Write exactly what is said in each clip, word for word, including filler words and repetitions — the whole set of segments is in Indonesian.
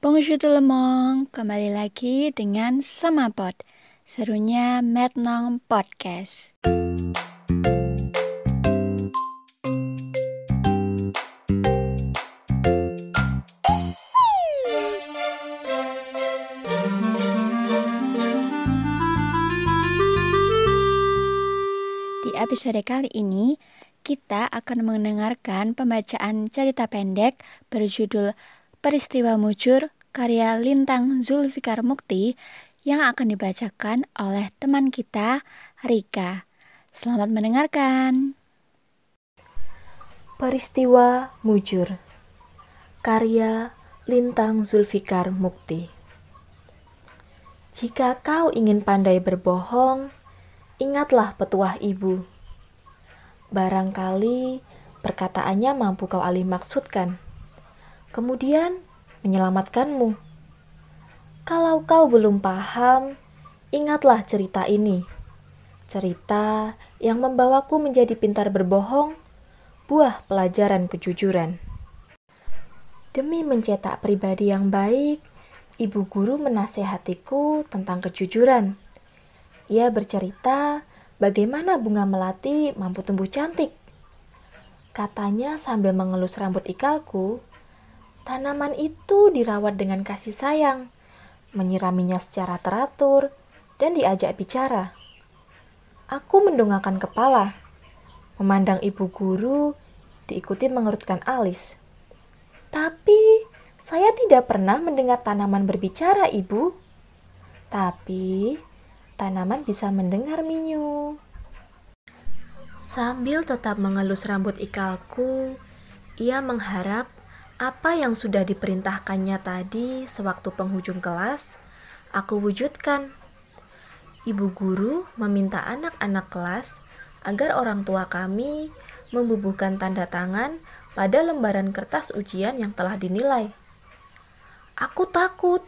Bonjour tout le monde, kembali lagi dengan SamaPod, serunya Mad Nong Podcast. Di episode kali ini, kita akan mendengarkan pembacaan cerita pendek berjudul Peristiwa Mujur karya Lintang Zulfikar Mukti yang akan dibacakan oleh teman kita, Rika. Selamat mendengarkan. Peristiwa Mujur karya Lintang Zulfikar Mukti. Jika kau ingin pandai berbohong, ingatlah petuah ibu. Barangkali perkataannya mampu kau alih maksudkan, kemudian menyelamatkanmu. Kalau kau belum paham, ingatlah cerita ini. Cerita yang membawaku menjadi pintar berbohong, buah pelajaran kejujuran. Demi mencetak pribadi yang baik, ibu guru menasehatiku tentang kejujuran. Ia bercerita bagaimana bunga melati mampu tumbuh cantik. Katanya sambil mengelus rambut ikalku, tanaman itu dirawat dengan kasih sayang, menyiraminya secara teratur, dan diajak bicara. Aku mendongakkan kepala, memandang ibu guru, diikuti mengerutkan alis. Tapi, saya tidak pernah mendengar tanaman berbicara, Ibu. Tapi, tanaman bisa mendengar minyu. Sambil tetap mengelus rambut ikalku, ia mengharap apa yang sudah diperintahkannya tadi sewaktu penghujung kelas, aku wujudkan. Ibu guru meminta anak-anak kelas agar orang tua kami membubuhkan tanda tangan pada lembaran kertas ujian yang telah dinilai. Aku takut.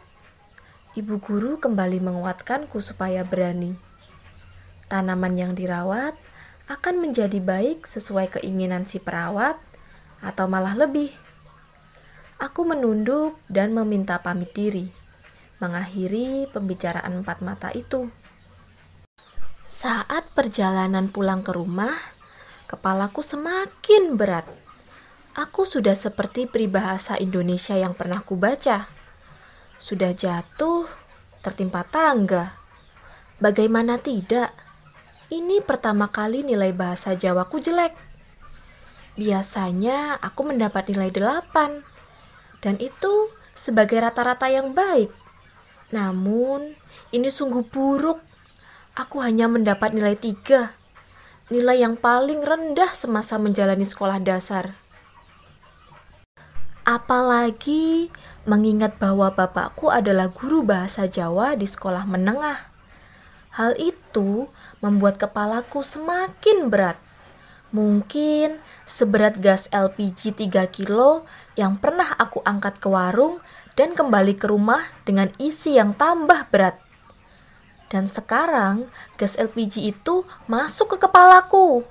Ibu guru kembali menguatkanku supaya berani. Tanaman yang dirawat akan menjadi baik sesuai keinginan si perawat atau malah lebih. Aku menunduk dan meminta pamit diri, mengakhiri pembicaraan empat mata itu. Saat perjalanan pulang ke rumah, kepalaku semakin berat. Aku sudah seperti peribahasa Indonesia yang pernah kubaca. Sudah jatuh, tertimpa tangga. Bagaimana tidak? Ini pertama kali nilai bahasa Jawaku jelek. Biasanya aku mendapat nilai delapan. Dan itu sebagai rata-rata yang baik. Namun, ini sungguh buruk. Aku hanya mendapat nilai tiga. Nilai yang paling rendah semasa menjalani sekolah dasar. Apalagi mengingat bahwa bapakku adalah guru bahasa Jawa di sekolah menengah. Hal itu membuat kepalaku semakin berat. Mungkin seberat gas L P G tiga kilo yang pernah aku angkat ke warung dan kembali ke rumah dengan isi yang tambah berat. Dan sekarang gas L P G itu masuk ke kepalaku.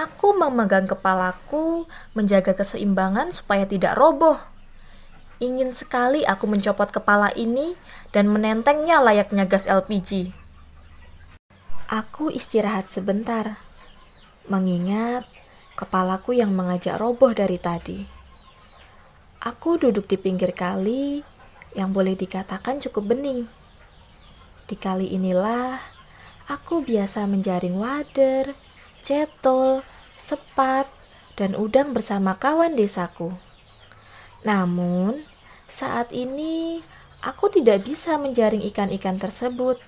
Aku memegang kepalaku, menjaga keseimbangan supaya tidak roboh. Ingin sekali aku mencopot kepala ini dan menentengnya layaknya gas L P G. Aku istirahat sebentar, mengingat kepalaku yang mengajak roboh dari tadi. Aku duduk di pinggir kali yang boleh dikatakan cukup bening. Di kali inilah aku biasa menjaring wader, cetol, sepat, dan udang bersama kawan desaku. Namun, saat ini aku tidak bisa menjaring ikan-ikan tersebut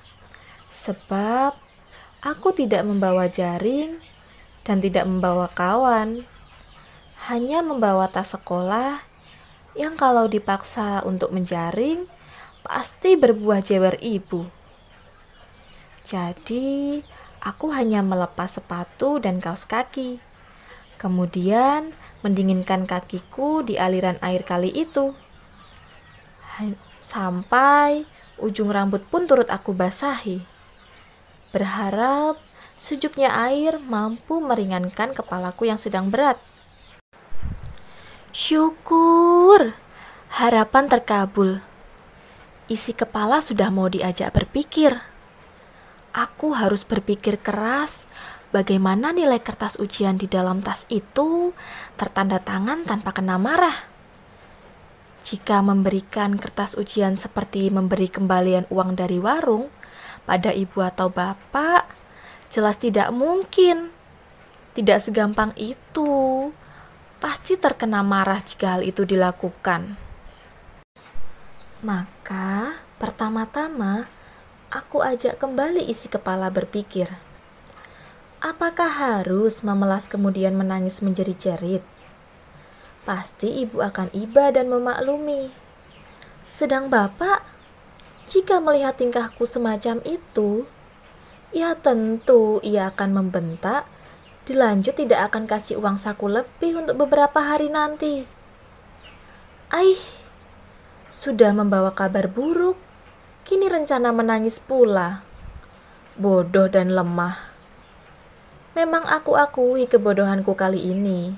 sebab aku tidak membawa jaring dan tidak membawa kawan, hanya membawa tas sekolah yang kalau dipaksa untuk menjaring pasti berbuah jewer ibu. Jadi aku hanya melepas sepatu dan kaos kaki, kemudian mendinginkan kakiku di aliran air kali itu sampai ujung rambut pun turut aku basahi, berharap sejuknya air mampu meringankan kepalaku yang sedang berat. Syukur, harapan terkabul. Isi kepala sudah mau diajak berpikir. Aku harus berpikir keras bagaimana nilai kertas ujian di dalam tas itu tertanda tangan tanpa kena marah. Jika memberikan kertas ujian seperti memberi kembalian uang dari warung pada ibu atau bapak, jelas tidak mungkin. Tidak segampang itu. Pasti terkena marah jika hal itu dilakukan. Maka, pertama-tama, aku ajak kembali isi kepala berpikir. Apakah harus memelas kemudian menangis menjerit-jerit? Pasti ibu akan iba dan memaklumi. Sedang bapak, jika melihat tingkahku semacam itu, ya tentu ia akan membentak. Dilanjut tidak akan kasih uang saku lebih untuk beberapa hari nanti. Aih, sudah membawa kabar buruk. Kini rencana menangis pula. Bodoh dan lemah. Memang aku akui kebodohanku kali ini,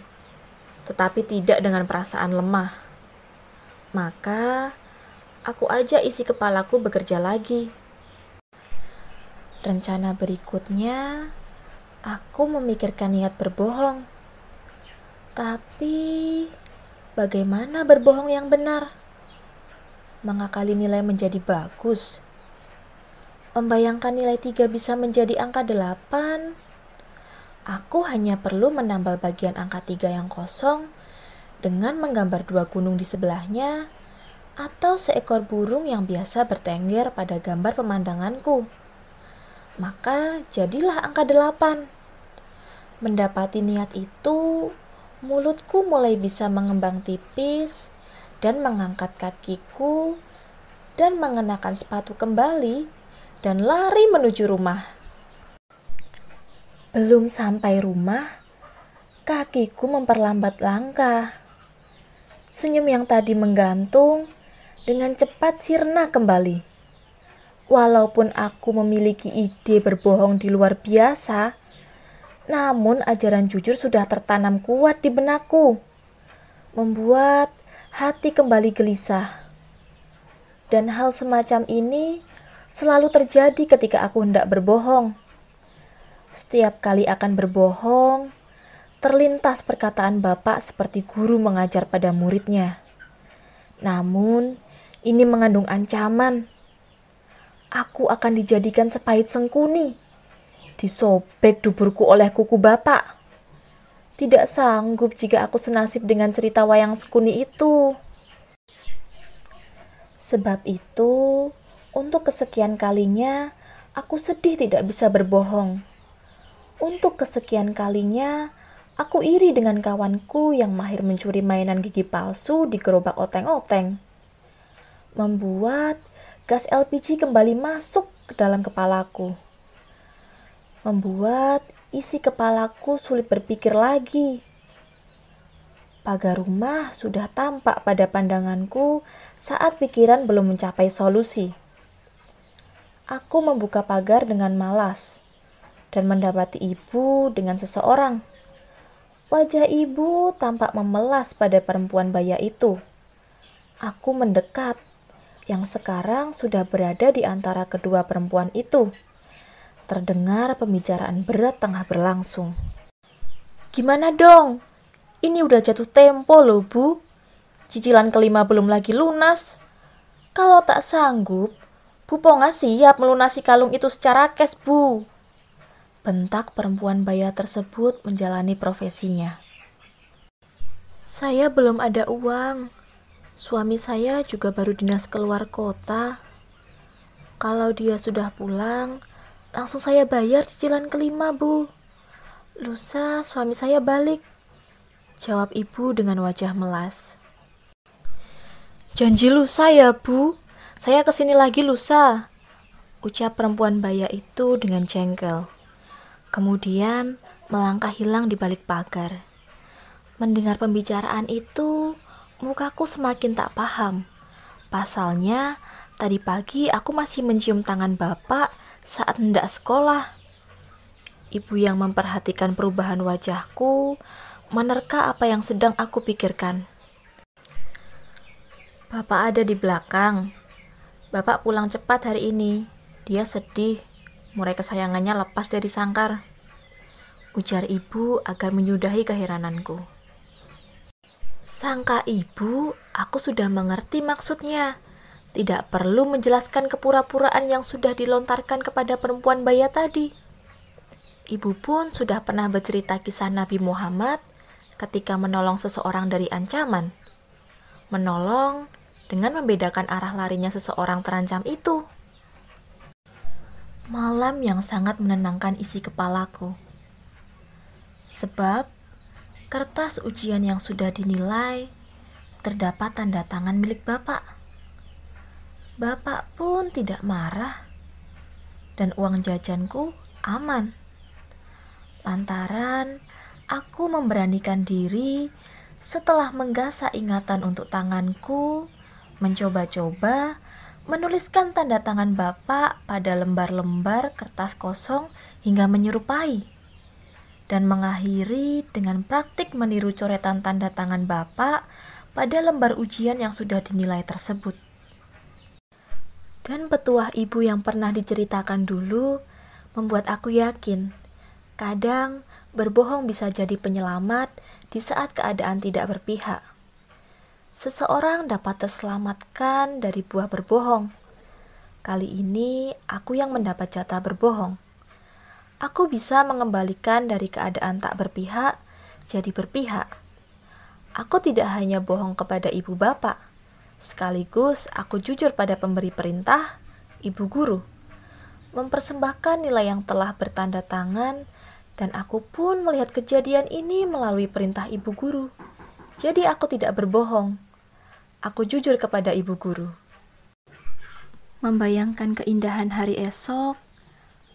tetapi tidak dengan perasaan lemah. Maka, aku ajak isi kepalaku bekerja lagi. Rencana berikutnya, aku memikirkan niat berbohong. Tapi, bagaimana berbohong yang benar? Mengakali nilai menjadi bagus. Membayangkan nilai tiga bisa menjadi angka delapan. Aku hanya perlu menambal bagian angka tiga yang kosong dengan menggambar dua gunung di sebelahnya atau seekor burung yang biasa bertengger pada gambar pemandanganku. Maka jadilah angka delapan. Mendapati niat itu, mulutku mulai bisa mengembang tipis dan mengangkat kakiku dan mengenakan sepatu kembali dan lari menuju rumah. Belum sampai rumah, kakiku memperlambat langkah. Senyum yang tadi menggantung dengan cepat sirna kembali. Walaupun aku memiliki ide berbohong di luar biasa, namun ajaran jujur sudah tertanam kuat di benakku, membuat hati kembali gelisah. Dan hal semacam ini selalu terjadi ketika aku hendak berbohong. Setiap kali akan berbohong, terlintas perkataan bapak seperti guru mengajar pada muridnya. Namun, ini mengandung ancaman. Aku akan dijadikan sepahit Sengkuni, disobek duburku oleh kuku bapak. Tidak sanggup jika aku senasib dengan cerita wayang Sengkuni itu. Sebab itu, untuk kesekian kalinya, aku sedih tidak bisa berbohong. Untuk kesekian kalinya, aku iri dengan kawanku yang mahir mencuri mainan gigi palsu di gerobak Oteng-Oteng. Membuat gas L P G kembali masuk ke dalam kepalaku. Membuat isi kepalaku sulit berpikir lagi. Pagar rumah sudah tampak pada pandanganku saat pikiran belum mencapai solusi. Aku membuka pagar dengan malas dan mendapati ibu dengan seseorang. Wajah ibu tampak memelas pada perempuan baya itu. Aku mendekat, yang sekarang sudah berada di antara kedua perempuan itu. Terdengar pembicaraan berat tengah berlangsung. Gimana dong? Ini udah jatuh tempo loh, Bu. Cicilan kelima belum lagi lunas. Kalau tak sanggup, Bu Ponga siap melunasi kalung itu secara cash, Bu. Bentak perempuan baya tersebut menjalani profesinya. Saya belum ada uang. Suami saya juga baru dinas keluar kota. Kalau dia sudah pulang, langsung saya bayar cicilan kelima, Bu. Lusa suami saya balik, jawab ibu dengan wajah melas. Janji lusa ya, Bu. Saya kesini lagi lusa, ucap perempuan baya itu dengan jengkel. Kemudian melangkah hilang di balik pagar. Mendengar pembicaraan itu, mukaku semakin tak paham. Pasalnya, tadi pagi aku masih mencium tangan bapak saat hendak sekolah. Ibu yang memperhatikan perubahan wajahku menerka apa yang sedang aku pikirkan. Bapak ada di belakang. Bapak pulang cepat hari ini. Dia sedih. Murai kesayangannya lepas dari sangkar. Ujar ibu agar menyudahi keherananku. Sangka ibu, aku sudah mengerti maksudnya. Tidak perlu menjelaskan kepura-puraan yang sudah dilontarkan kepada perempuan baya tadi. Ibu pun sudah pernah bercerita kisah Nabi Muhammad ketika menolong seseorang dari ancaman. Menolong dengan membedakan arah larinya seseorang terancam itu. Malam yang sangat menenangkan isi kepalaku. Sebab kertas ujian yang sudah dinilai terdapat tanda tangan milik Bapak. Bapak pun tidak marah dan uang jajanku aman. Lantaran aku memberanikan diri setelah menggasah ingatan untuk tanganku, mencoba-coba menuliskan tanda tangan Bapak pada lembar-lembar kertas kosong hingga menyerupai, dan mengakhiri dengan praktik meniru coretan tanda tangan Bapak pada lembar ujian yang sudah dinilai tersebut. Dan petuah ibu yang pernah diceritakan dulu membuat aku yakin kadang berbohong bisa jadi penyelamat di saat keadaan tidak berpihak. Seseorang dapat terselamatkan dari buah berbohong. Kali ini aku yang mendapat jatah berbohong. Aku bisa mengembalikan dari keadaan tak berpihak jadi berpihak. Aku tidak hanya bohong kepada ibu bapak, sekaligus aku jujur pada pemberi perintah, ibu guru. Mempersembahkan nilai yang telah bertanda tangan. Dan aku pun melihat kejadian ini melalui perintah ibu guru. Jadi aku tidak berbohong. Aku jujur kepada ibu guru. Membayangkan keindahan hari esok,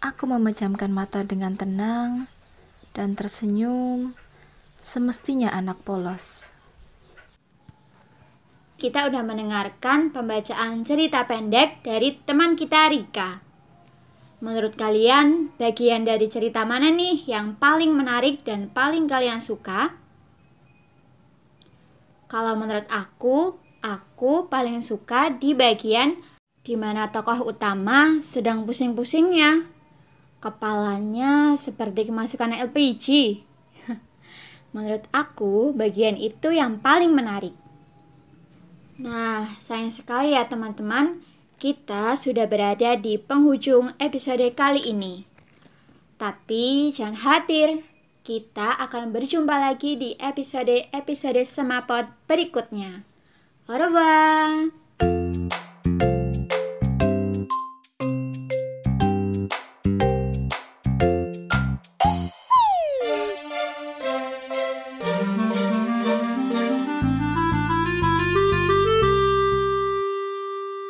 aku memejamkan mata dengan tenang dan tersenyum. Semestinya anak polos. Kita udah mendengarkan pembacaan cerita pendek dari teman kita Rika. Menurut kalian, bagian dari cerita mana nih yang paling menarik dan paling kalian suka? Kalau menurut aku, aku paling suka di bagian di mana tokoh utama sedang pusing-pusingnya. Kepalanya seperti kemasukan el pe ji. Menurut aku, bagian itu yang paling menarik. Nah, sayang sekali ya teman-teman. Kita sudah berada di penghujung episode kali ini. Tapi jangan khawatir, kita akan berjumpa lagi di episode-episode SamaPod berikutnya. Au revoir!